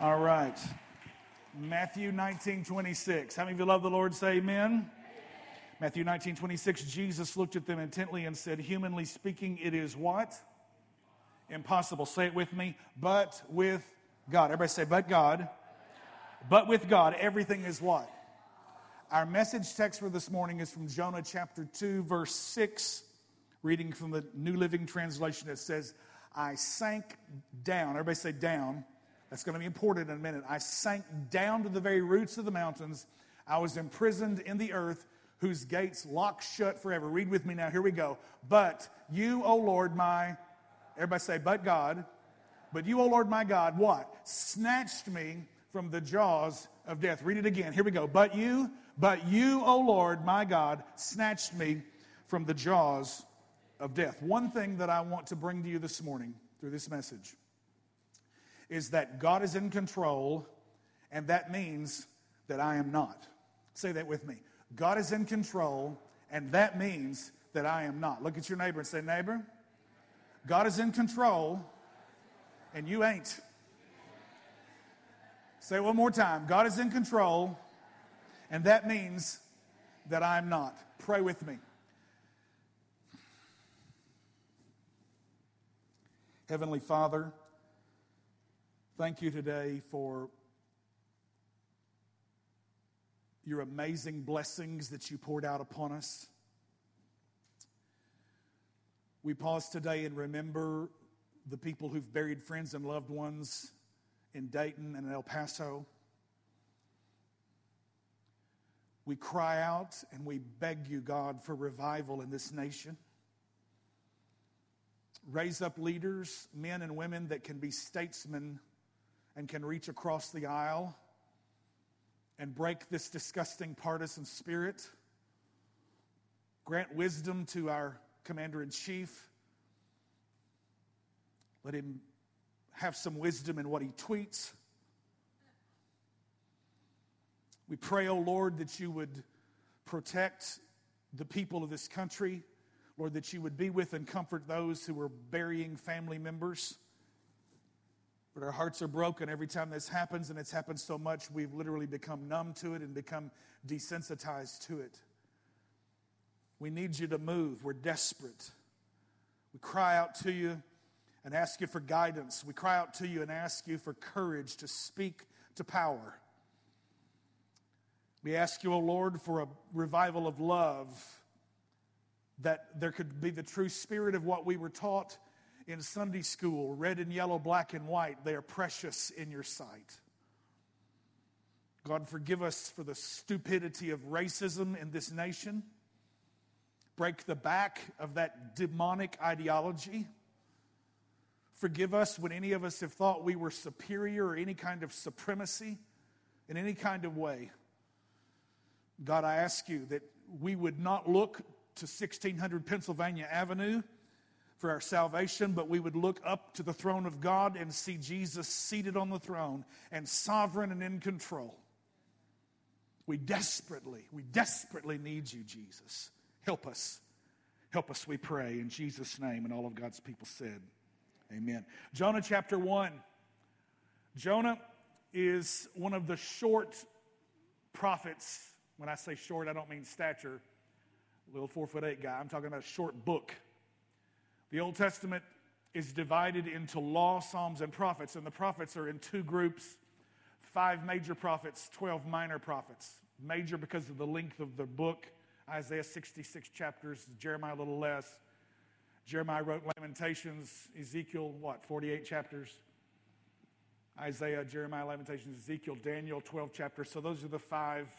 All right. Matthew 19:26. How many of you love the Lord? Say amen. Matthew 19:26. Jesus looked at them intently and said, humanly speaking, it is what? Impossible. Say it with me. But with God. Everybody say, but God. But with God, everything is what? Our message text for this morning is from Jonah chapter 2, verse 6. Reading from the New Living Translation, it says, I sank down. Everybody say down. That's going to be important in a minute. I sank down to the very roots of the mountains. I was imprisoned in the earth, whose gates locked shut forever. Read with me now. Here we go. But you, O Lord, my... Everybody say, but God. But you, O Lord, my God, what? Snatched me from the jaws of death. Read it again. Here we go. But you, O Lord, my God, snatched me from the jaws of death. One thing that I want to bring to you this morning through this message is that God is in control, and that means that I am not. Say that with me. God is in control, and that means that I am not. Look at your neighbor and say, neighbor, God is in control, and you ain't. Say it one more time. God is in control, and that means that I am not. Pray with me. Heavenly Father, thank you today for your amazing blessings that you poured out upon us. We pause today and remember the people who've buried friends and loved ones in Dayton and El Paso. We cry out and we beg you, God, for revival in this nation. Raise up leaders, men and women that can be statesmen and can reach across the aisle and break this disgusting partisan spirit. Grant wisdom to our commander-in-chief. Let him have some wisdom in what he tweets. We pray, O Lord, that you would protect the people of this country. Lord, that you would be with and comfort those who are burying family members. But our hearts are broken every time this happens, and it's happened so much we've literally become numb to it and become desensitized to it. We need you to move. We're desperate. We cry out to you and ask you for guidance. We cry out to you and ask you for courage to speak to power. We ask you, O Lord, for a revival of love, that there could be the true spirit of what we were taught in Sunday school, red and yellow, black and white. They are precious in your sight. God, forgive us for the stupidity of racism in this nation. Break the back of that demonic ideology. Forgive us when any of us have thought we were superior or any kind of supremacy in any kind of way. God, I ask you that we would not look to 1600 Pennsylvania Avenue for our salvation, but we would look up to the throne of God and see Jesus seated on the throne and sovereign and in control. We desperately need you, Jesus. Help us. Help us, we pray, in Jesus' name. And all of God's people said, amen. Jonah chapter 1. Jonah is one of the short prophets. When I say short, I don't mean stature. Little 4'8" guy. I'm talking about a short book. The Old Testament is divided into law, Psalms, and prophets, and the prophets are in two groups: 5 major prophets, 12 minor prophets. Major because of the length of the book. Isaiah 66 chapters, Jeremiah a little less. Jeremiah wrote Lamentations, Ezekiel, 48 chapters? Isaiah, Jeremiah, Lamentations, Ezekiel, Daniel, 12 chapters. So those are the five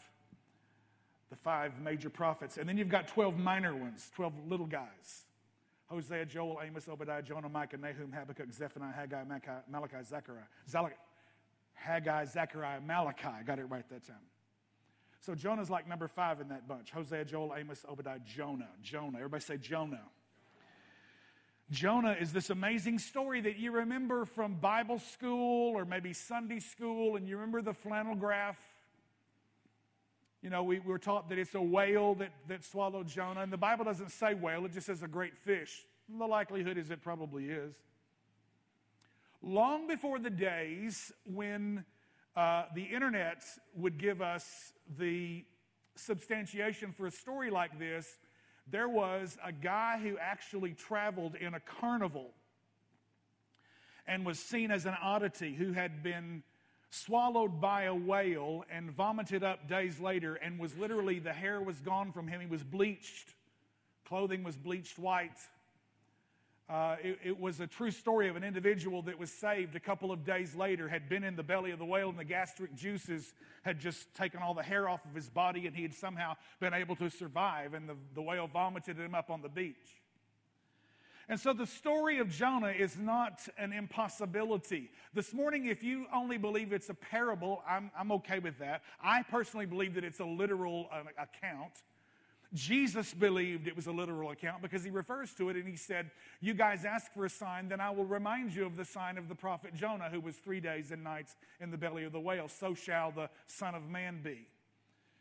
major prophets. And then you've got 12 minor ones, 12 little guys. Hosea, Joel, Amos, Obadiah, Jonah, Micah, Nahum, Habakkuk, Zephaniah, Haggai, Malachi, Zechariah. Haggai, Zechariah, Malachi. I got it right that time. So Jonah's like number 5 in that bunch. Hosea, Joel, Amos, Obadiah, Jonah. Everybody say Jonah. Jonah is this amazing story that you remember from Bible school or maybe Sunday school, and you remember the flannel graph. You know, we were taught that it's a whale that swallowed Jonah. And the Bible doesn't say whale. It just says a great fish. The likelihood is it probably is. long before the days when the internet would give us the substantiation for a story like this, there was a guy who actually traveled in a carnival and was seen as an oddity, who had been swallowed by a whale and vomited up days later, and was literally, the hair was gone from him. He was bleached. Clothing was bleached white. It was a true story of an individual that was saved a couple of days later, had been in the belly of the whale, and the gastric juices had just taken all the hair off of his body, and he had somehow been able to survive, and the whale vomited him up on the beach. And so the story of Jonah is not an impossibility. This morning, if you only believe it's a parable, I'm okay with that. I personally believe that it's a literal account. Jesus believed it was a literal account because he refers to it, and he said, "You guys ask for a sign, then I will remind you of the sign of the prophet Jonah, who was 3 days and nights in the belly of the whale. So shall the Son of Man be.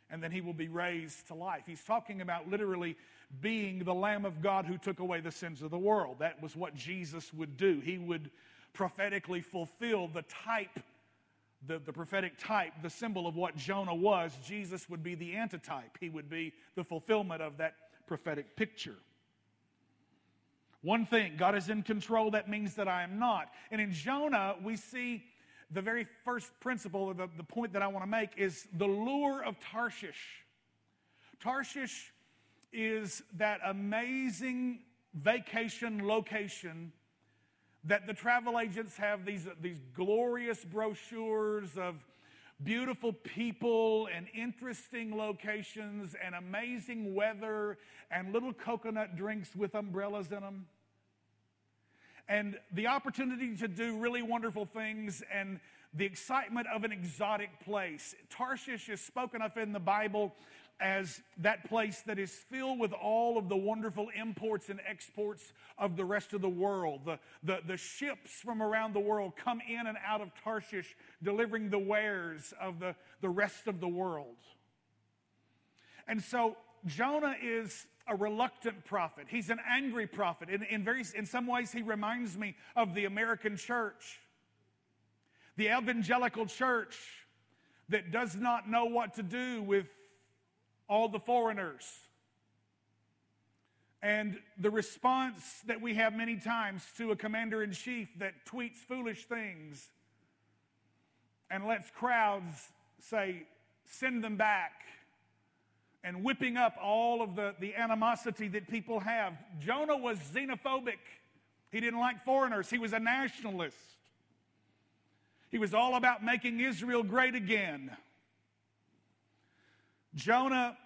And then he will be raised to life." He's talking about literally being the Lamb of God who took away the sins of the world. That was what Jesus would do. He would prophetically fulfill the type, the prophetic type, the symbol of what Jonah was. Jesus would be the antitype. He would be the fulfillment of that prophetic picture. One thing, God is in control. That means that I am not. And in Jonah, we see the very first principle, or the point that I want to make, is the lure of Tarshish. Tarshish is that amazing vacation location that the travel agents have these glorious brochures of beautiful people and interesting locations and amazing weather and little coconut drinks with umbrellas in them, and the opportunity to do really wonderful things and the excitement of an exotic place. Tarshish is spoken of in the Bible as that place that is filled with all of the wonderful imports and exports of the rest of the world. The ships from around the world come in and out of Tarshish, delivering the wares of the rest of the world. And so Jonah is a reluctant prophet. He's an angry prophet. In some ways, he reminds me of the American church, the evangelical church that does not know what to do with all the foreigners. And the response that we have many times to a commander-in-chief that tweets foolish things and lets crowds say, "Send them back," and whipping up all of the animosity that people have. Jonah was xenophobic. He didn't like foreigners. He was a nationalist. He was all about making Israel great again. Jonah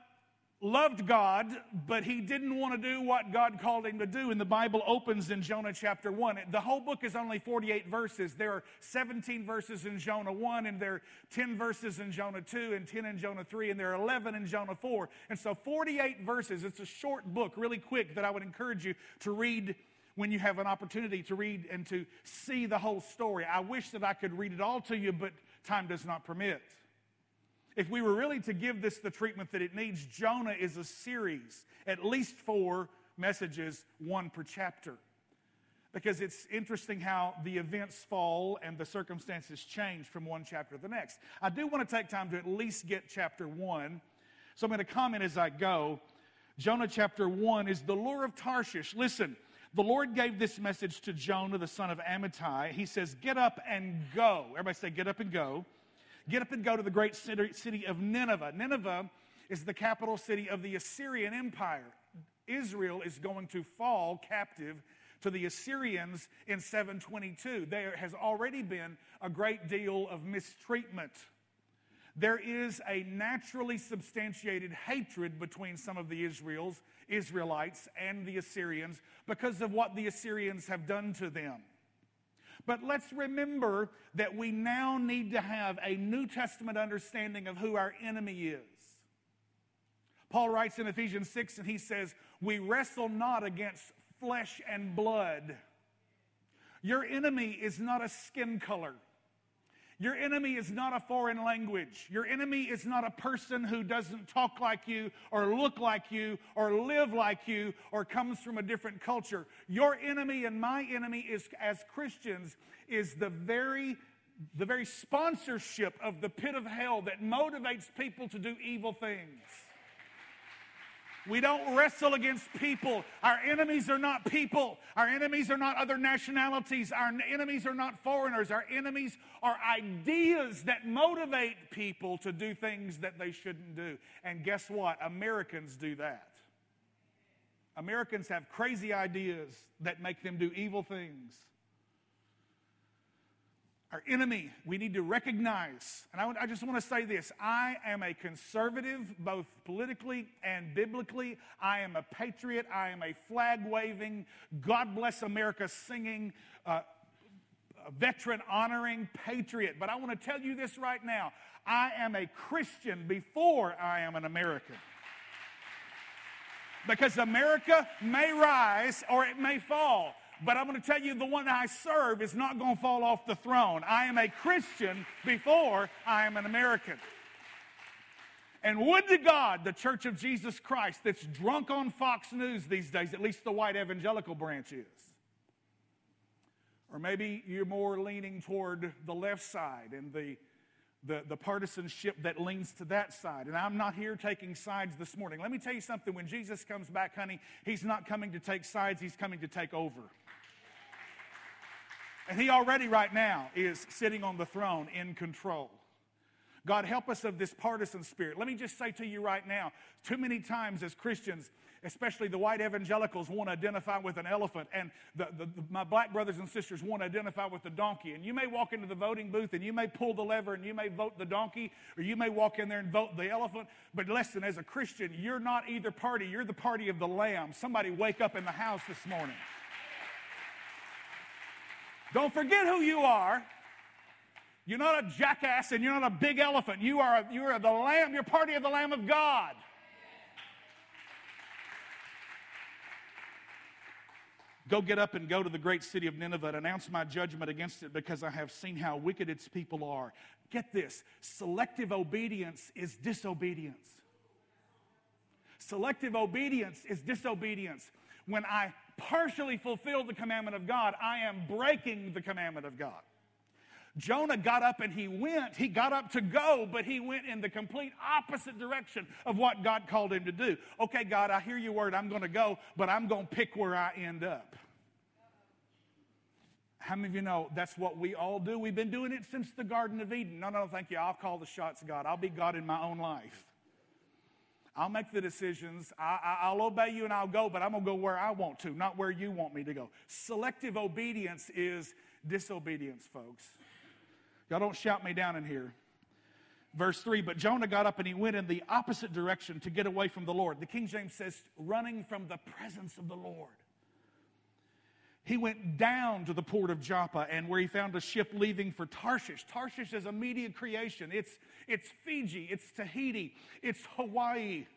loved God, but he didn't want to do what God called him to do. And the Bible opens in Jonah chapter 1. The whole book is only 48 verses. There are 17 verses in Jonah 1, and there are 10 verses in Jonah 2, and 10 in Jonah 3, and there are 11 in Jonah 4. And so 48 verses. It's a short book, really quick, that I would encourage you to read when you have an opportunity to read and to see the whole story. I wish that I could read it all to you, but time does not permit. If we were really to give this the treatment that it needs, Jonah is a series, at least 4 messages, one per chapter. Because it's interesting how the events fall and the circumstances change from one chapter to the next. I do want to take time to at least get chapter 1, so I'm going to comment as I go. Jonah chapter 1 is the lure of Tarshish. Listen, the Lord gave this message to Jonah, the son of Amittai. He says, "Get up and go." Everybody say, "Get up and go." Get up and go to the great city of Nineveh. Nineveh is the capital city of the Assyrian Empire. Israel is going to fall captive to the Assyrians in 722. There has already been a great deal of mistreatment. There is a naturally substantiated hatred between some of the Israelites and the Assyrians because of what the Assyrians have done to them. But let's remember that we now need to have a New Testament understanding of who our enemy is. Paul writes in Ephesians 6, and he says, "We wrestle not against flesh and blood." Your enemy is not a skin color. Your enemy is not a foreign language. Your enemy is not a person who doesn't talk like you or look like you or live like you or comes from a different culture. Your enemy and my enemy is, as Christians, is the very sponsorship of the pit of hell that motivates people to do evil things. We don't wrestle against people. Our enemies are not people. Our enemies are not other nationalities. Our enemies are not foreigners. Our enemies are ideas that motivate people to do things that they shouldn't do. And guess what? Americans do that. Americans have crazy ideas that make them do evil things. Our enemy, we need to recognize, and I just want to say this, I am a conservative, both politically and biblically. I am a patriot. I am a flag-waving, God bless America singing, veteran-honoring patriot. But I want to tell you this right now. I am a Christian before I am an American. Because America may rise or it may fall. But I'm going to tell you, the one I serve is not going to fall off the throne. I am a Christian before I am an American. And would to God, the Church of Jesus Christ that's drunk on Fox News these days, at least the white evangelical branch is. Or maybe you're more leaning toward the left side and the partisanship that leans to that side. And I'm not here taking sides this morning. Let me tell you something. When Jesus comes back, honey, he's not coming to take sides. He's coming to take over. And he already right now is sitting on the throne in control. God, help us of this partisan spirit. Let me just say to you right now, too many times as Christians, especially the white evangelicals, want to identify with an elephant, and my black brothers and sisters want to identify with the donkey. And you may walk into the voting booth, and you may pull the lever, and you may vote the donkey, or you may walk in there and vote the elephant. But listen, as a Christian, you're not either party. You're the party of the Lamb. Somebody wake up in the house this morning. Don't forget who you are. You're not a jackass, and you're not a big elephant. You are the Lamb. You're party of the Lamb of God. Go get up and go to the great city of Nineveh and announce my judgment against it, because I have seen how wicked its people are. Get this, selective obedience is disobedience. Selective obedience is disobedience. When I partially fulfill the commandment of God, I am breaking the commandment of God. Jonah got up and he went. He got up to go, but he went in the complete opposite direction of what God called him to do. Okay, God, I hear your word. I'm going to go, but I'm going to pick where I end up. How many of you know that's what we all do? We've been doing it since the Garden of Eden. No, thank you. I'll call the shots, God. I'll be God in my own life. I'll make the decisions. I'll obey you and I'll go, but I'm going to go where I want to, not where you want me to go. Selective obedience is disobedience, folks. Y'all don't shout me down in here. Verse 3, but Jonah got up and he went in the opposite direction to get away from the Lord. The King James says, running from the presence of the Lord. He went down to the port of Joppa, and where he found a ship leaving for Tarshish. Tarshish is a media creation. It's Fiji, it's Tahiti, it's Hawaii.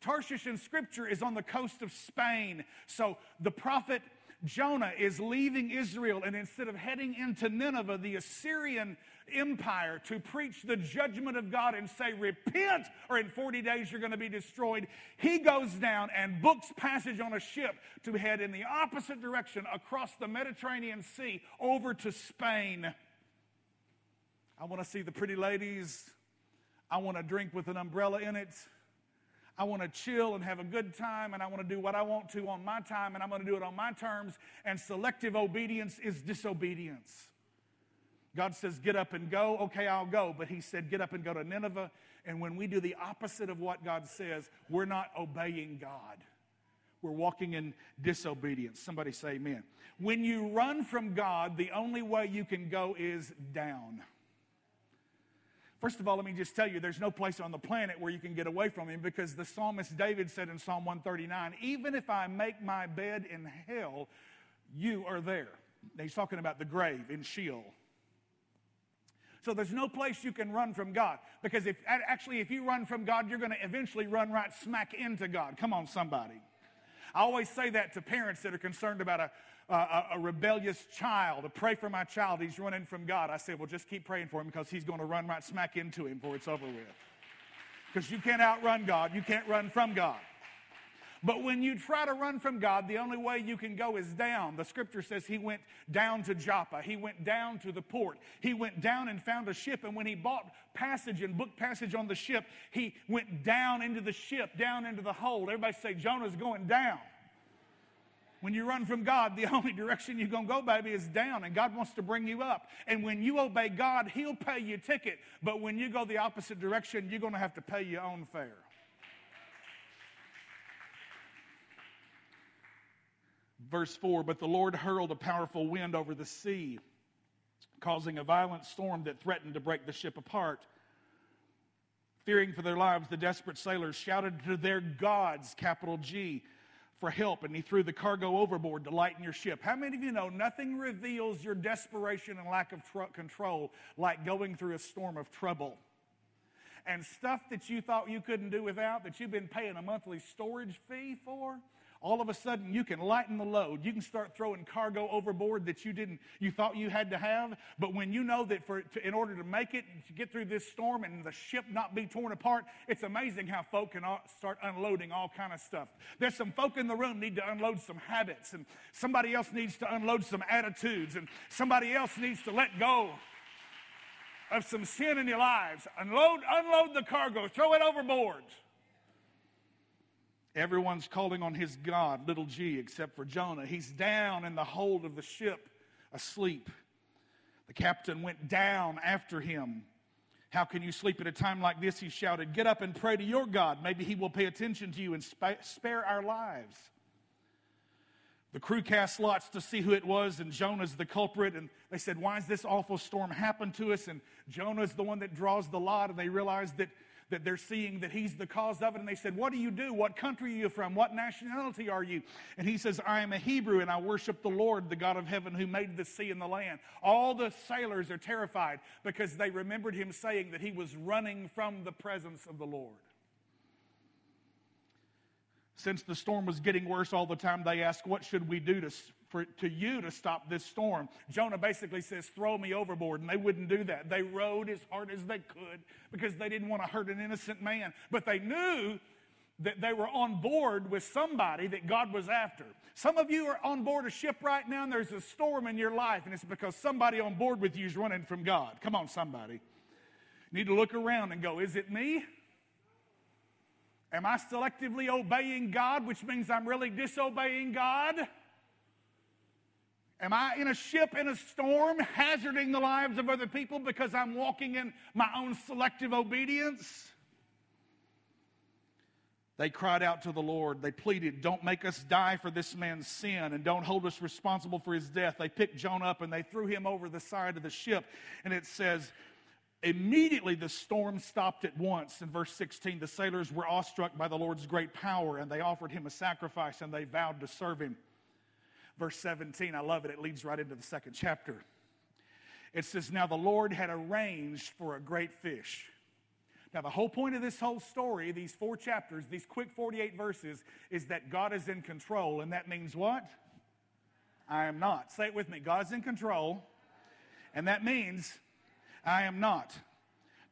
Tarshish in Scripture is on the coast of Spain. So the prophet Jonah is leaving Israel, and instead of heading into Nineveh, the Assyrian Empire, to preach the judgment of God and say, repent, or in 40 days you're going to be destroyed, he goes down and books passage on a ship to head in the opposite direction across the Mediterranean Sea over to Spain. I want to see the pretty ladies. I want to drink with an umbrella in it. I want to chill and have a good time, and I want to do what I want to on my time, and I'm going to do it on my terms. And selective obedience is disobedience. God says, get up and go. Okay, I'll go. But he said, get up and go to Nineveh. And when we do the opposite of what God says, we're not obeying God. We're walking in disobedience. Somebody say amen. When you run from God, the only way you can go is down. First of all, let me just tell you, there's no place on the planet where you can get away from him, because the psalmist David said in Psalm 139, even if I make my bed in hell, you are there. Now, he's talking about the grave in Sheol. So there's no place you can run from God, because if you run from God, you're going to eventually run right smack into God. Come on, somebody. I always say that to parents that are concerned about a a rebellious child, to pray for my child. He's running from God. I said, well, just keep praying for him because he's going to run right smack into him before it's over with. Because you can't outrun God. You can't run from God. But when you try to run from God, the only way you can go is down. The scripture says he went down to Joppa. He went down to the port. He went down and found a ship. And when he bought passage and booked passage on the ship, he went down into the ship, down into the hold. Everybody say, Jonah's going down. When you run from God, the only direction you're going to go, baby, is down. And God wants to bring you up. And when you obey God, he'll pay you a ticket. But when you go the opposite direction, you're going to have to pay your own fare. Verse 4, but the Lord hurled a powerful wind over the sea, causing a violent storm that threatened to break the ship apart. Fearing for their lives, the desperate sailors shouted to their gods, capital G, for help, and he threw the cargo overboard to lighten your ship. How many of you know nothing reveals your desperation and lack of control like going through a storm of trouble? And stuff that you thought you couldn't do without, that you've been paying a monthly storage fee for, all of a sudden, you can lighten the load. You can start throwing cargo overboard that you thought you had to have. But when you know that in order to make it, to get through this storm and the ship not be torn apart, it's amazing how folk can start unloading all kind of stuff. There's some folk in the room need to unload some habits, and somebody else needs to unload some attitudes, and somebody else needs to let go of some sin in your lives. Unload the cargo. Throw it overboard. Everyone's calling on his god, little g, except for Jonah. He's down in the hold of the ship, asleep. The captain went down after him. How can you sleep at a time like this? He shouted, get up and pray to your God. Maybe he will pay attention to you and spare our lives. The crew cast lots to see who it was, and Jonah's the culprit. And they said, why has this awful storm happened to us? And Jonah's the one that draws the lot, and they realized that they're seeing that he's the cause of it. And they said, what do you do? What country are you from? What nationality are you? And he says, I am a Hebrew, and I worship the Lord, the God of heaven, who made the sea and the land. All the sailors are terrified because they remembered him saying that he was running from the presence of the Lord. Since the storm was getting worse all the time, they asked, what should we do to you to stop this storm? Jonah basically says, throw me overboard, and they wouldn't do that. They rowed as hard as they could because they didn't want to hurt an innocent man. But they knew that they were on board with somebody that God was after. Some of you are on board a ship right now, and there's a storm in your life, and it's because somebody on board with you is running from God. Come on, somebody. You need to look around and go, is it me? Am I selectively obeying God, which means I'm really disobeying God? Am I in a ship in a storm, hazarding the lives of other people because I'm walking in my own selective obedience? They cried out to the Lord. They pleaded, don't make us die for this man's sin, and don't hold us responsible for his death. They picked Jonah up and they threw him over the side of the ship. And it says, immediately the storm stopped at once. In verse 16, the sailors were awestruck by the Lord's great power, and they offered him a sacrifice, and they vowed to serve him. Verse 17, I love it. It leads right into the second chapter. It says, now the Lord had arranged for a great fish. Now the whole point of this whole story, these four chapters, these quick 48 verses, is that God is in control. And that means what? I am not. Say it with me. God's in control. And that means I am not.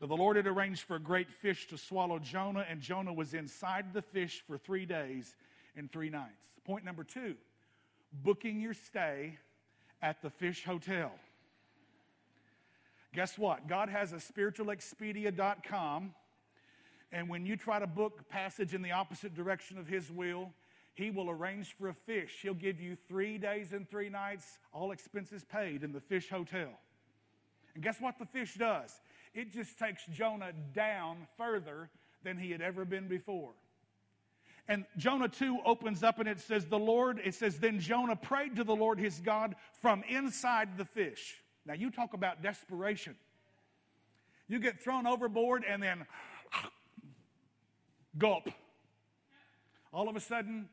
Now the Lord had arranged for a great fish to swallow Jonah, and Jonah was inside the fish for 3 days and 3 nights. Point number 2, booking your stay at the fish hotel. Guess what? God has a spiritualexpedia.com, and when you try to book passage in the opposite direction of his will, he will arrange for a fish. He'll give you 3 days and 3 nights, all expenses paid, in the fish hotel. And guess what the fish does? It just takes Jonah down further than he had ever been before. And Jonah 2 opens up and it says, then Jonah prayed to the Lord his God from inside the fish. Now you talk about desperation. You get thrown overboard and then gulp. All of a sudden,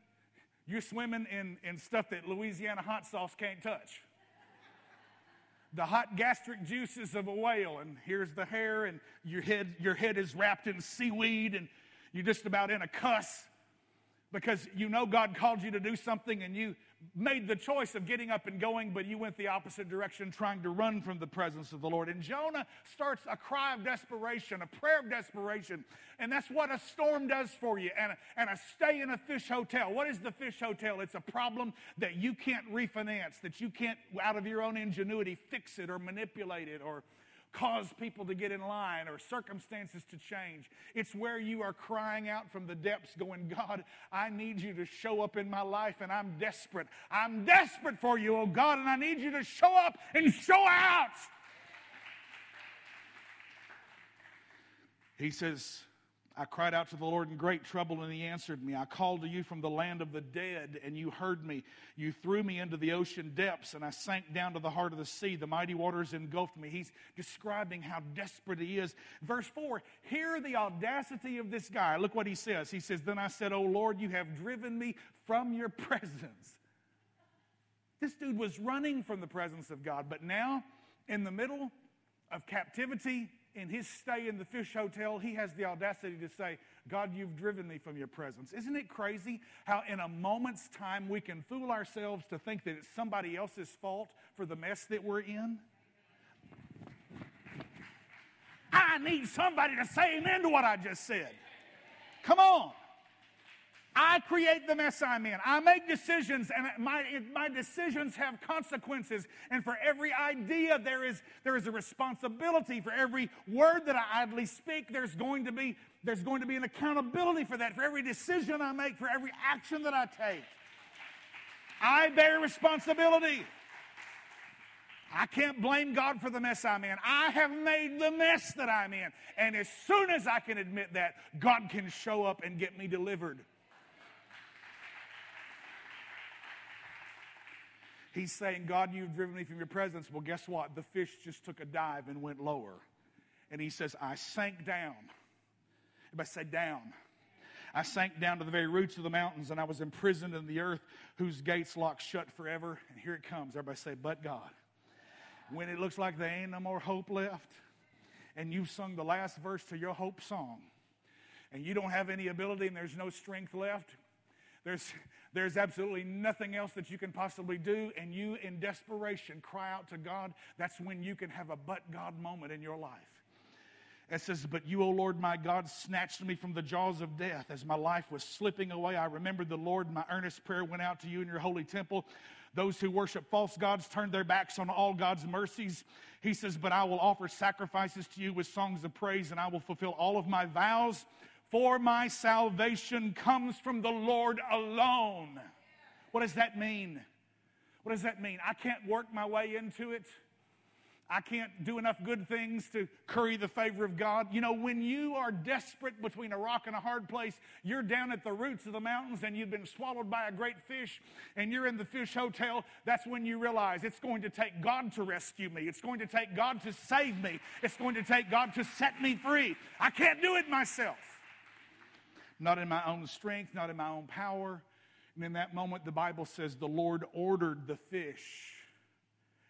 you're swimming in stuff that Louisiana hot sauce can't touch. The hot gastric juices of a whale, and here's the hair, and your head is wrapped in seaweed, and you're just about in a cuss because you know God called you to do something, and you made the choice of getting up and going, but you went the opposite direction, trying to run from the presence of the Lord. And Jonah starts a cry of desperation, a prayer of desperation. And that's what a storm does for you, and a stay in a fish hotel. What is the fish hotel? It's a problem that you can't refinance, that you can't, out of your own ingenuity, fix it or manipulate it or cause people to get in line or circumstances to change. It's where you are crying out from the depths going, God, I need you to show up in my life, and I'm desperate. I'm desperate for you, oh God, and I need you to show up and show out. He says, I cried out to the Lord in great trouble, and he answered me. I called to you from the land of the dead, and you heard me. You threw me into the ocean depths, and I sank down to the heart of the sea. The mighty waters engulfed me. He's describing how desperate he is. Verse 4, hear the audacity of this guy. Look what he says. He says, then I said, O Lord, you have driven me from your presence. This dude was running from the presence of God, but now, in the middle of captivity, in his stay in the fish hotel, he has the audacity to say, God, you've driven me from your presence. Isn't it crazy how in a moment's time we can fool ourselves to think that it's somebody else's fault for the mess that we're in? I need somebody to say amen to what I just said. Come on. I create the mess I'm in. I make decisions, and my decisions have consequences. And for every idea, there is a responsibility. For every word that I idly speak, there's going to be an accountability for that. For every decision I make, for every action that I take, I bear responsibility. I can't blame God for the mess I'm in. I have made the mess that I'm in. And as soon as I can admit that, God can show up and get me delivered. He's saying, God, you've driven me from your presence. Well, guess what? The fish just took a dive and went lower. And he says, I sank down. Everybody say down. I sank down to the very roots of the mountains, and I was imprisoned in the earth, whose gates locked shut forever. And here it comes. Everybody say, but God. When it looks like there ain't no more hope left, and you've sung the last verse to your hope song, and you don't have any ability and there's no strength left, there's absolutely nothing else that you can possibly do, and you, in desperation, cry out to God. That's when you can have a but God moment in your life. It says, but you, O Lord, my God, snatched me from the jaws of death. As my life was slipping away, I remembered the Lord. My earnest prayer went out to you in your holy temple. Those who worship false gods turn their backs on all God's mercies. He says, but I will offer sacrifices to you with songs of praise, and I will fulfill all of my vows. For my salvation comes from the Lord alone. What does that mean? What does that mean? I can't work my way into it. I can't do enough good things to curry the favor of God. You know, when you are desperate between a rock and a hard place, you're down at the roots of the mountains and you've been swallowed by a great fish and you're in the fish hotel, that's when you realize it's going to take God to rescue me. It's going to take God to save me. It's going to take God to set me free. I can't do it myself. Not in my own strength, not in my own power. And in that moment, the Bible says the Lord ordered the fish.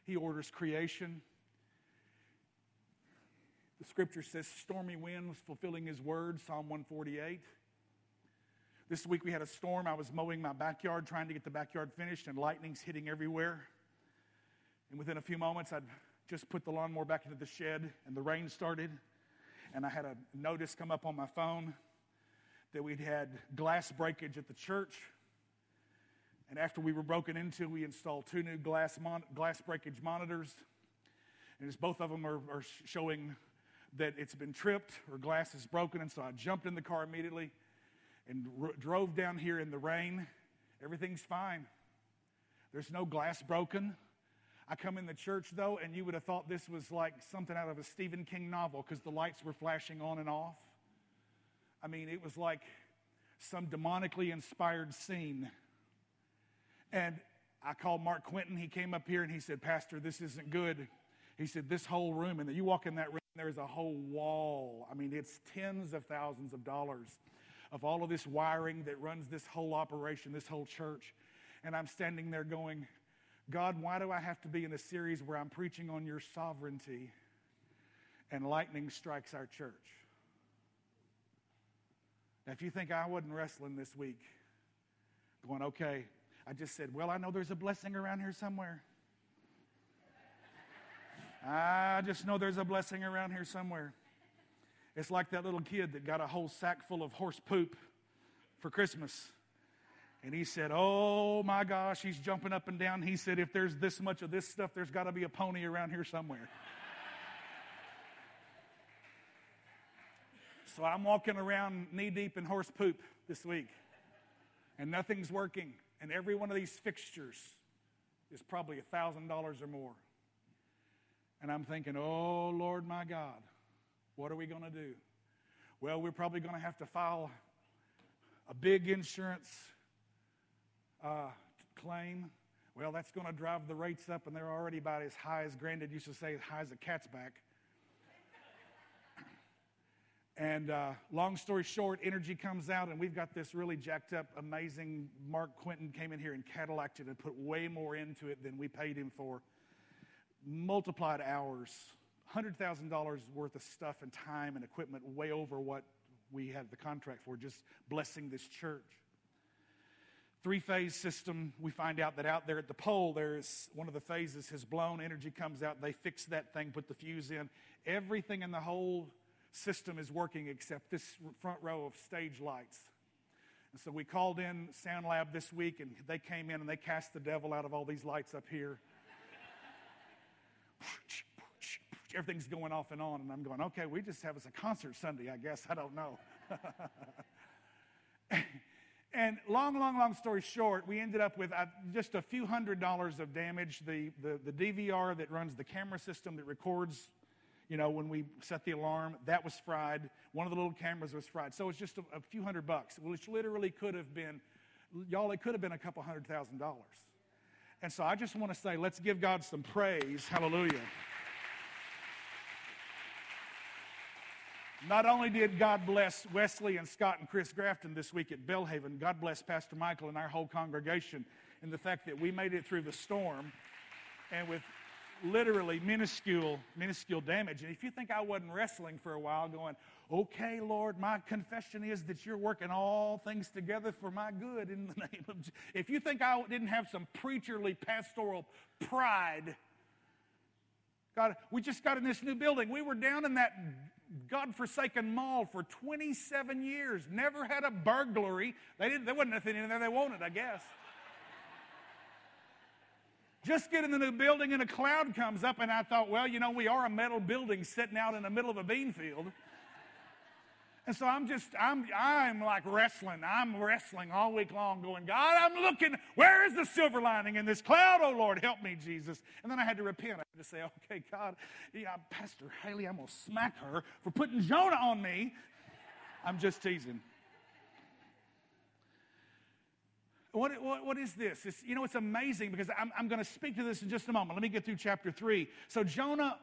He orders creation. The scripture says stormy winds fulfilling his word, Psalm 148. This week we had a storm. I was mowing my backyard, trying to get the backyard finished, and lightning's hitting everywhere. And within a few moments, I'd just put the lawnmower back into the shed, and the rain started. And I had a notice come up on my phone that we'd had glass breakage at the church. And after we were broken into, we installed two new glass breakage monitors. And it's, both of them are showing that it's been tripped or glass is broken. And so I jumped in the car immediately and drove down here in the rain. Everything's fine. There's no glass broken. I come in the church, though, and you would have thought this was like something out of a Stephen King novel because the lights were flashing on and off. I mean, it was like some demonically inspired scene. And I called Mark Quentin. He came up here and he said, Pastor, this isn't good. He said, this whole room, and you walk in that room, there's a whole wall. I mean, it's tens of thousands of dollars of all of this wiring that runs this whole operation, this whole church. And I'm standing there going, God, why do I have to be in a series where I'm preaching on your sovereignty and lightning strikes our church? Now, if you think I wasn't wrestling this week, going, okay, I just said, well, I know there's a blessing around here somewhere. I just know there's a blessing around here somewhere. It's like that little kid that got a whole sack full of horse poop for Christmas. And he said, oh my gosh, he's jumping up and down. He said, if there's this much of this stuff, there's got to be a pony around here somewhere. So I'm walking around knee deep in horse poop this week. And nothing's working. And every one of these fixtures is probably $1,000 or more. And I'm thinking, oh Lord my God, what are we going to do? Well, we're probably going to have to file a big insurance claim. Well, that's going to drive the rates up, and they're already about as high as, Granddad used to say, as high as a cat's back. And long story short, energy comes out, and we've got this really jacked up, amazing, Mark Quentin came in here and Cadillaced it and put way more into it than we paid him for. Multiplied hours, $100,000 worth of stuff and time and equipment, way over what we had the contract for, just blessing this church. Three-phase system. We find out that out there at the pole, there's one of the phases has blown, energy comes out, they fix that thing, put the fuse in. Everything in the whole system is working except this front row of stage lights. And so we called in Sound Lab this week, and they came in and they cast the devil out of all these lights up here. Everything's going off and on, and I'm going, okay, we just have us a concert Sunday, I guess. I don't know. And long story short, we ended up with just a few $100s of damage. The DVR that runs the camera system that records, you know, when we set the alarm, that was fried. One of the little cameras was fried. So it's just a few $100s, which literally could have been, y'all, it could have been a couple $100,000. And so I just want to say, let's give God some praise. Hallelujah. Not only did God bless Wesley and Scott and Chris Grafton this week at Bellhaven, God bless Pastor Michael and our whole congregation in the fact that we made it through the storm and with literally minuscule damage. And if you think I wasn't wrestling for a while going, okay, Lord, my confession is that you're working all things together for my good in the name of Jesus. If you think I didn't have some preacherly pastoral pride, God, we just got in this new building. We were down in that God-forsaken mall for 27 years. Never had a burglary. There wasn't nothing in there they wanted, I guess. Just get in the new building and a cloud comes up, and I thought, well, you know, we are a metal building sitting out in the middle of a bean field. And so I'm like wrestling. I'm wrestling all week long going, God, I'm looking. Where is the silver lining in this cloud? Oh, Lord, help me, Jesus. And then I had to repent. I had to say, okay, God, Pastor Haley, I'm going to smack her for putting Jonah on me. I'm just teasing. What is this? It's amazing because I'm going to speak to this in just a moment. Let me get through chapter 3. So Jonah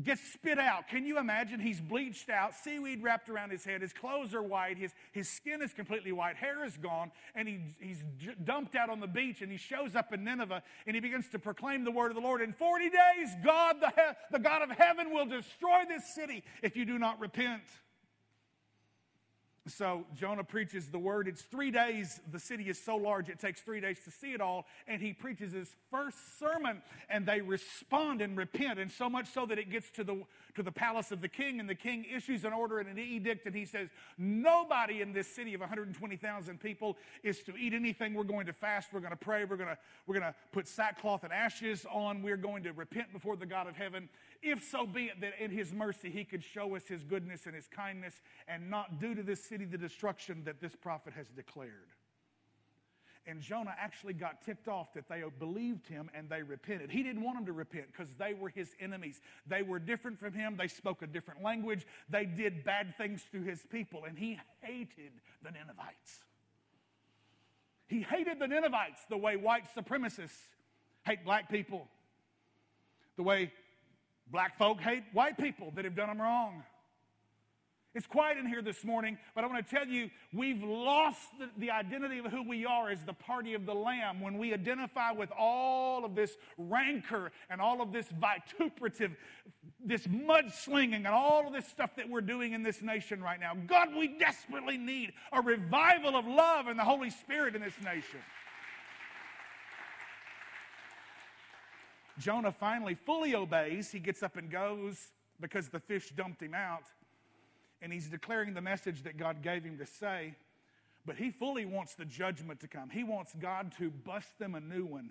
gets spit out. Can you imagine? He's bleached out, seaweed wrapped around his head, his clothes are white, his skin is completely white, hair is gone, and he's dumped out on the beach, and he shows up in Nineveh, and he begins to proclaim the word of the Lord. In 40 days, God, the God of heaven, will destroy this city if you do not repent. So Jonah preaches the word. It's 3 days. The city is so large, it takes 3 days to see it all. And he preaches his first sermon, and they respond and repent, and so much so that it gets to the palace of the king, and the king issues an order and an edict, and he says, nobody in this city of 120,000 people is to eat anything. We're going to fast. We're going to pray. We're going to put sackcloth and ashes on. We're going to repent before the God of heaven. If so be it that in his mercy he could show us his goodness and his kindness and not do to this city the destruction that this prophet has declared. And Jonah actually got ticked off that they believed him and they repented. He didn't want them to repent because they were his enemies. They were different from him. They spoke a different language. They did bad things to his people, and he hated the Ninevites. He hated the Ninevites the way white supremacists hate black people, the way black folk hate white people that have done them wrong. It's quiet in here this morning, but I want to tell you, we've lost the identity of who we are as the party of the Lamb when we identify with all of this rancor and all of this vituperative, this mudslinging and all of this stuff that we're doing in this nation right now. God, we desperately need a revival of love and the Holy Spirit in this nation. Jonah finally fully obeys. He gets up and goes because the fish dumped him out. And he's declaring the message that God gave him to say. But he fully wants the judgment to come. He wants God to bust them a new one.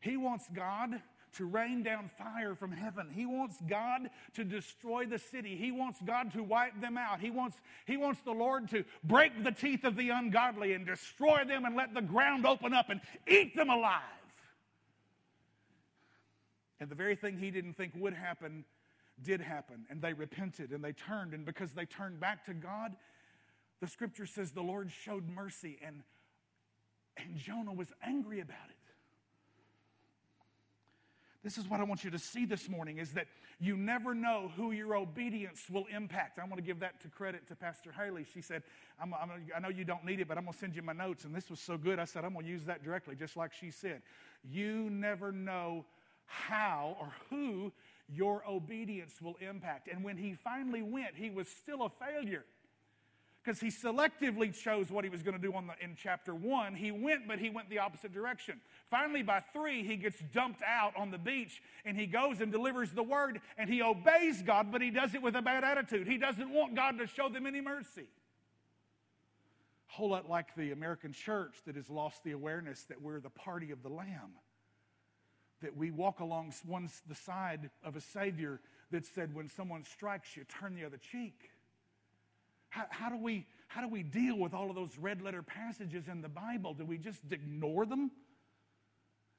He wants God to rain down fire from heaven. He wants God to destroy the city. He wants God to wipe them out. He wants the Lord to break the teeth of the ungodly and destroy them and let the ground open up and eat them alive. And the very thing he didn't think would happen did happen. And they repented and they turned. And because they turned back to God, the scripture says the Lord showed mercy, and Jonah was angry about it. This is what I want you to see this morning, is that you never know who your obedience will impact. I want to give that to credit to Pastor Haley. She said, I know you don't need it, but I'm going to send you my notes. And this was so good, I said, I'm going to use that directly, just like she said. You never know how or who your obedience will impact. And when he finally went, he was still a failure, because he selectively chose what he was going to do in chapter 1. He went, but he went the opposite direction. Finally, by 3, he gets dumped out on the beach, and he goes and delivers the word, and he obeys God, but he does it with a bad attitude. He doesn't want God to show them any mercy. A whole lot like the American church that has lost the awareness that we're the party of the Lamb, that we walk along the side of a Savior that said, when someone strikes you, turn the other cheek. How do we deal with all of those red letter passages in the Bible? Do we just ignore them?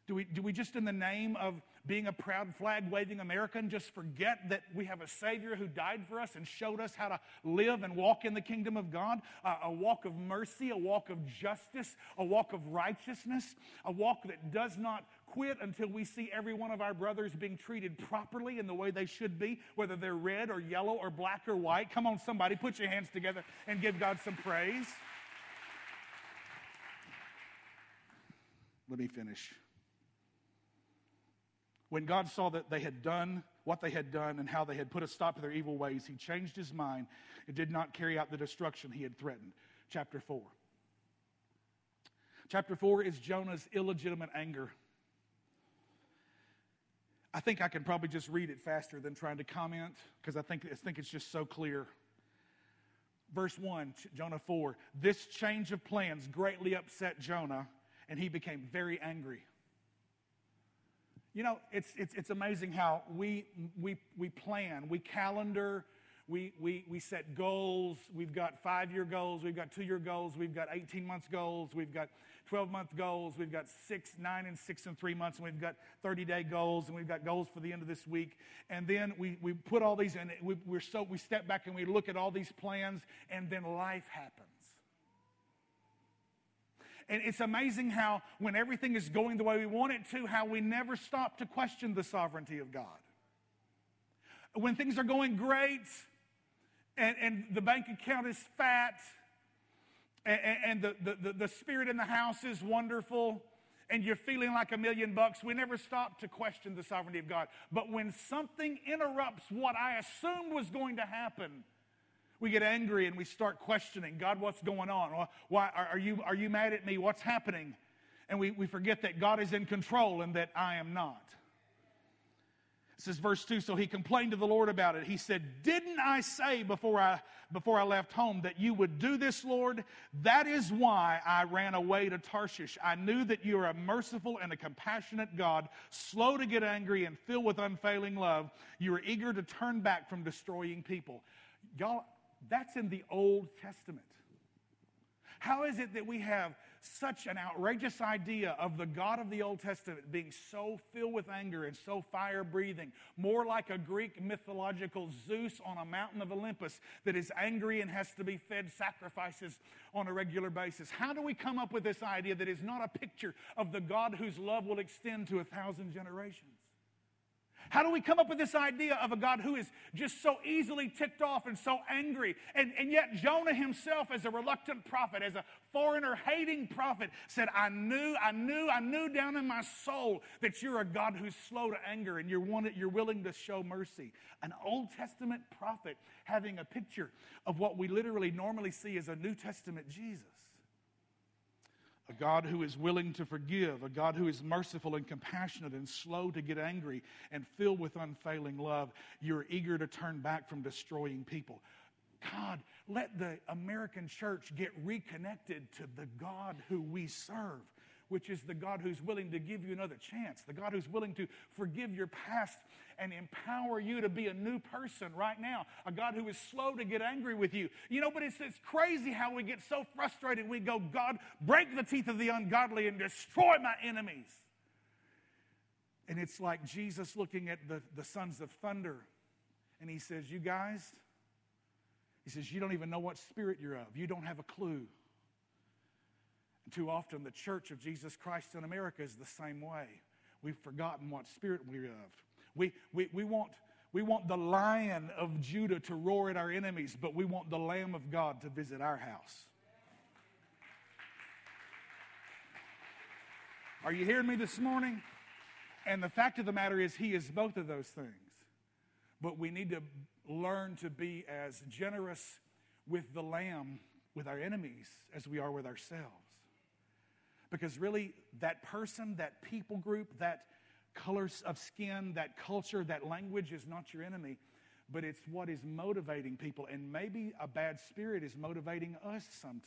Do we just, in the name of being a proud flag waving American, just forget that we have a Savior who died for us and showed us how to live and walk in the kingdom of God? A walk of mercy, a walk of justice, a walk of righteousness, a walk that does not quit until we see every one of our brothers being treated properly in the way they should be, whether they're red or yellow or black or white. Come on, somebody, put your hands together and give God some praise. Let me finish. When God saw that they had done what they had done and how they had put a stop to their evil ways, he changed his mind and did not carry out the destruction he had threatened. Chapter 4. Chapter 4 is Jonah's illegitimate anger. I think I can probably just read it faster than trying to comment, because I think it's just so clear. Verse 1, Jonah 4, this change of plans greatly upset Jonah, and he became very angry. You know, it's amazing how we plan, we calendar, we set goals. We've got 5-year goals, we've got 2-year goals, we've got 18-month goals, we've got 12-month goals, we've got 6, 9, and 6 and 3 months, and we've got 30-day goals, and we've got goals for the end of this week. And then we put all these in, we step back and we look at all these plans, and then life happens. And it's amazing how, when everything is going the way we want it to, how we never stop to question the sovereignty of God. When things are going great, and the bank account is fat, and the spirit in the house is wonderful, and you're feeling like $1 million bucks, we never stop to question the sovereignty of God. But when something interrupts what I assumed was going to happen, we get angry and we start questioning, God, what's going on? Why are you mad at me? What's happening? And we forget that God is in control and that I am not. This is verse 2. So he complained to the Lord about it. He said, didn't I say before I left home that you would do this, Lord? That is why I ran away to Tarshish. I knew that you are a merciful and a compassionate God, slow to get angry and filled with unfailing love. You are eager to turn back from destroying people. Y'all, that's in the Old Testament. How is it that we have such an outrageous idea of the God of the Old Testament being so filled with anger and so fire-breathing, more like a Greek mythological Zeus on a mountain of Olympus that is angry and has to be fed sacrifices on a regular basis? How do we come up with this idea that is not a picture of the God whose love will extend to 1,000 generations? How do we come up with this idea of a God who is just so easily ticked off and so angry? And yet Jonah himself, as a reluctant prophet, as a foreigner-hating prophet, said, I knew down in my soul that you're a God who's slow to anger and you're willing to show mercy. An Old Testament prophet having a picture of what we literally normally see as a New Testament Jesus. a God who is willing to forgive, a God who is merciful and compassionate and slow to get angry and filled with unfailing love. You're eager to turn back from destroying people. God, let the American church get reconnected to the God who we serve, which is the God who's willing to give you another chance, the God who's willing to forgive your past and empower you to be a new person right now, a God who is slow to get angry with you. You know, but it's crazy how we get so frustrated. We go, God, break the teeth of the ungodly and destroy my enemies. And it's like Jesus looking at the sons of thunder, and he says, you guys, he says, you don't even know what spirit you're of. You don't have a clue. Too often, the church of Jesus Christ in America is the same way. We've forgotten what spirit we're of. We want the lion of Judah to roar at our enemies, but we want the Lamb of God to visit our house. Are you hearing me this morning? And the fact of the matter is, he is both of those things. But we need to learn to be as generous with the Lamb, with our enemies, as we are with ourselves. Because really, that person, that people group, that color of skin, that culture, that language is not your enemy, but it's what is motivating people. And maybe a bad spirit is motivating us sometimes.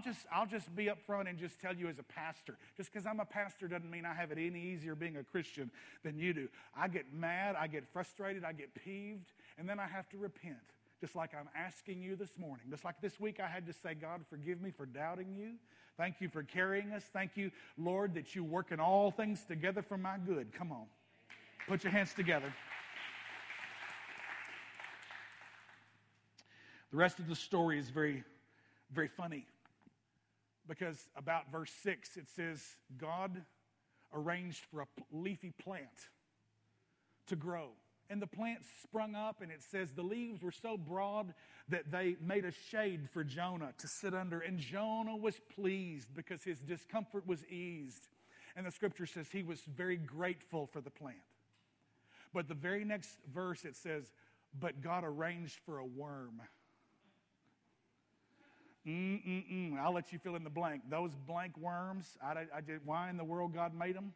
I'll just be up front and just tell you as a pastor. Just because I'm a pastor doesn't mean I have it any easier being a Christian than you do. I get mad, I get frustrated, I get peeved, and then I have to repent. Just like I'm asking you this morning. Just like this week I had to say, God, forgive me for doubting you. Thank you for carrying us. Thank you, Lord, that you work in all things together for my good. Come on. Put your hands together. The rest of the story is very, very funny. Because about verse 6, it says, God arranged for a leafy plant to grow. And the plant sprung up, and it says the leaves were so broad that they made a shade for Jonah to sit under. And Jonah was pleased because his discomfort was eased. And the scripture says he was very grateful for the plant. But the very next verse, it says, but God arranged for a worm. I'll let you fill in the blank. Those blank worms, why in the world God made them?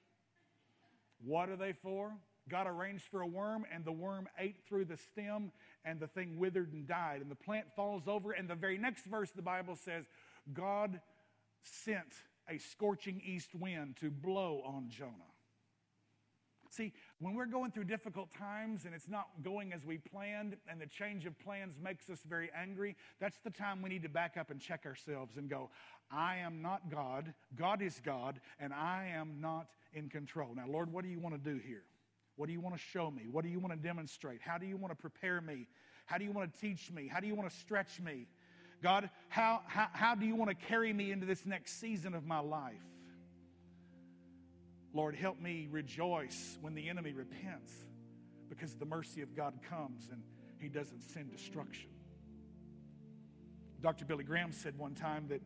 What are they for? God arranged for a worm, and the worm ate through the stem, and the thing withered and died. And the plant falls over, and the very next verse, the Bible says, God sent a scorching east wind to blow on Jonah. See, when we're going through difficult times, and it's not going as we planned, and the change of plans makes us very angry, that's the time we need to back up and check ourselves and go, I am not God, God is God, and I am not in control. Now, Lord, what do you want to do here? What do you want to show me? What do you want to demonstrate? How do you want to prepare me? How do you want to teach me? How do you want to stretch me? God, how do you want to carry me into this next season of my life? Lord, help me rejoice when the enemy repents, because the mercy of God comes and he doesn't send destruction. Dr. Billy Graham said one time that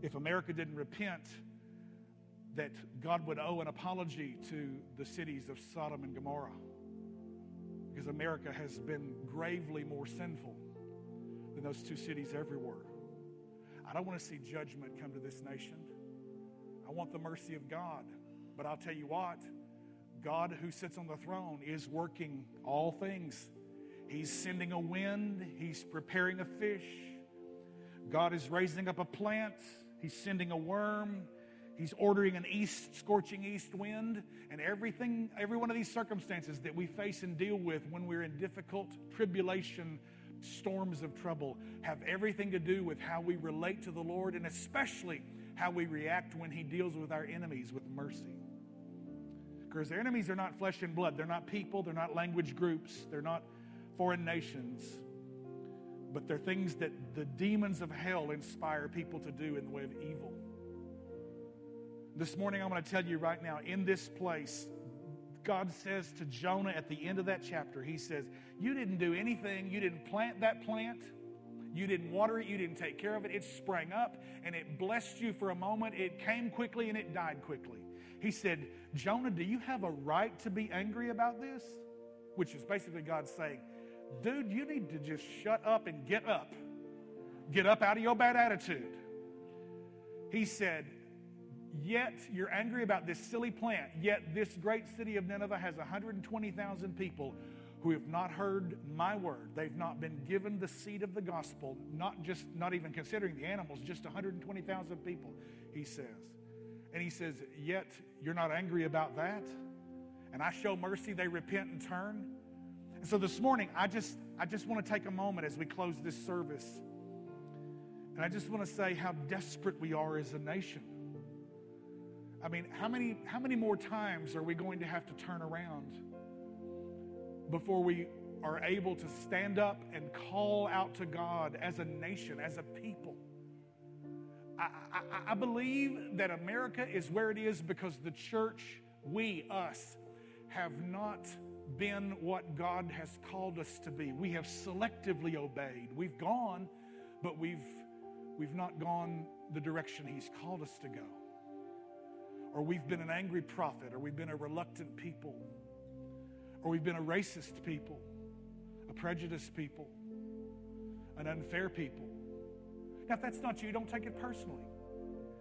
if America didn't repent, that God would owe an apology to the cities of Sodom and Gomorrah, because America has been gravely more sinful than those two cities ever were. I don't want to see judgment come to this nation. I want the mercy of God. But I'll tell you what, God who sits on the throne is working all things. He's sending a wind. He's preparing a fish. God is raising up a plant. He's sending a worm. He's ordering an scorching east wind, and everything, every one of these circumstances that we face and deal with when we're in difficult tribulation, storms of trouble, have everything to do with how we relate to the Lord, and especially how we react when he deals with our enemies with mercy. Because their enemies are not flesh and blood. They're not people. They're not language groups. They're not foreign nations. But they're things that the demons of hell inspire people to do in the way of evil. This morning, I want to tell you right now, in this place, God says to Jonah at the end of that chapter, he says, you didn't do anything. You didn't plant that plant. You didn't water it. You didn't take care of it. It sprang up, and it blessed you for a moment. It came quickly, and it died quickly. He said, Jonah, do you have a right to be angry about this? Which is basically God saying, dude, you need to just shut up and get up. Get up out of your bad attitude. He said, yet you're angry about this silly plant, yet this great city of Nineveh has 120,000 people who have not heard my word. They've not been given the seed of the gospel, not even considering the animals, just 120,000 people, he says. And he says, yet you're not angry about that? And I show mercy, they repent and turn. And so this morning, I just want to take a moment as we close this service. And I just want to say how desperate we are as a nation. I mean, how many more times are we going to have to turn around before we are able to stand up and call out to God as a nation, as a people? I believe that America is where it is because the church, us, have not been what God has called us to be. We have selectively obeyed. We've gone, but we've not gone the direction He's called us to go. Or we've been an angry prophet, or we've been a reluctant people, or we've been a racist people, a prejudiced people, an unfair people. Now, if that's not you, don't take it personally.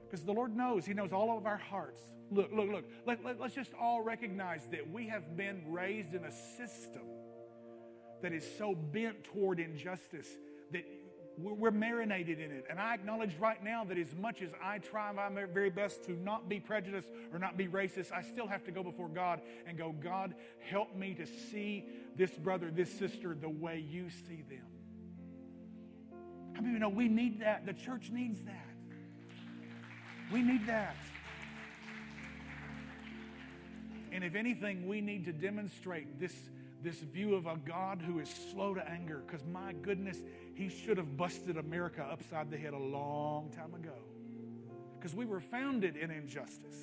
Because the Lord knows. He knows all of our hearts. Look. Let's just all recognize that we have been raised in a system that is so bent toward injustice that we're marinated in it. And I acknowledge right now that as much as I try my very best to not be prejudiced or not be racist, I still have to go before God and go, God, help me to see this brother, this sister, the way you see them. I mean, you know, we need that. The church needs that. We need that. And if anything, we need to demonstrate this view of a God who is slow to anger, because my goodness, He should have busted America upside the head a long time ago, because we were founded in injustice.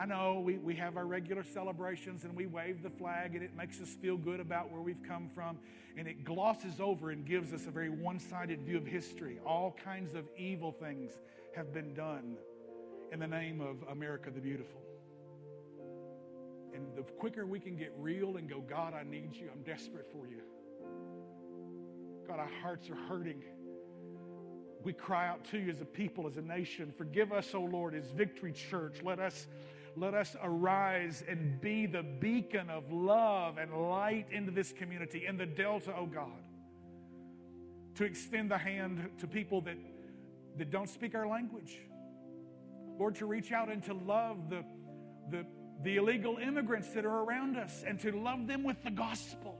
I know we have our regular celebrations and we wave the flag and it makes us feel good about where we've come from, and it glosses over and gives us a very one-sided view of history. All kinds of evil things have been done in the name of America the Beautiful. And the quicker we can get real and go, God, I need you. I'm desperate for you. God, our hearts are hurting. We cry out to you as a people, as a nation. Forgive us, O Lord, as Victory Church. Let us arise and be the beacon of love and light into this community, in the Delta, O God, to extend the hand to people that don't speak our language. Lord, to reach out and to love the illegal immigrants that are around us and to love them with the gospel.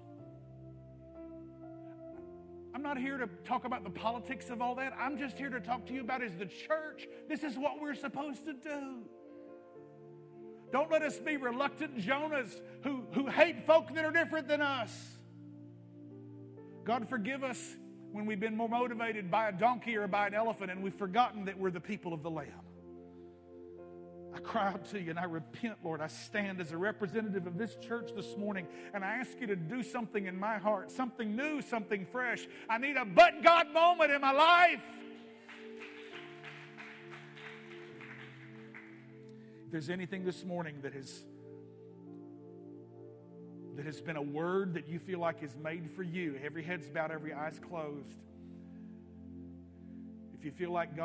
I'm not here to talk about the politics of all that. I'm just here to talk to you about, as the church, this is what we're supposed to do. Don't let us be reluctant Jonahs who hate folk that are different than us. God, forgive us when we've been more motivated by a donkey or by an elephant and we've forgotten that we're the people of the Lamb. I cry out to you and I repent, Lord. I stand as a representative of this church this morning and I ask you to do something in my heart, something new, something fresh. I need a but God moment in my life. If there's anything this morning that has been a word that you feel like is made for you, every head's bowed, every eye's closed. If you feel like God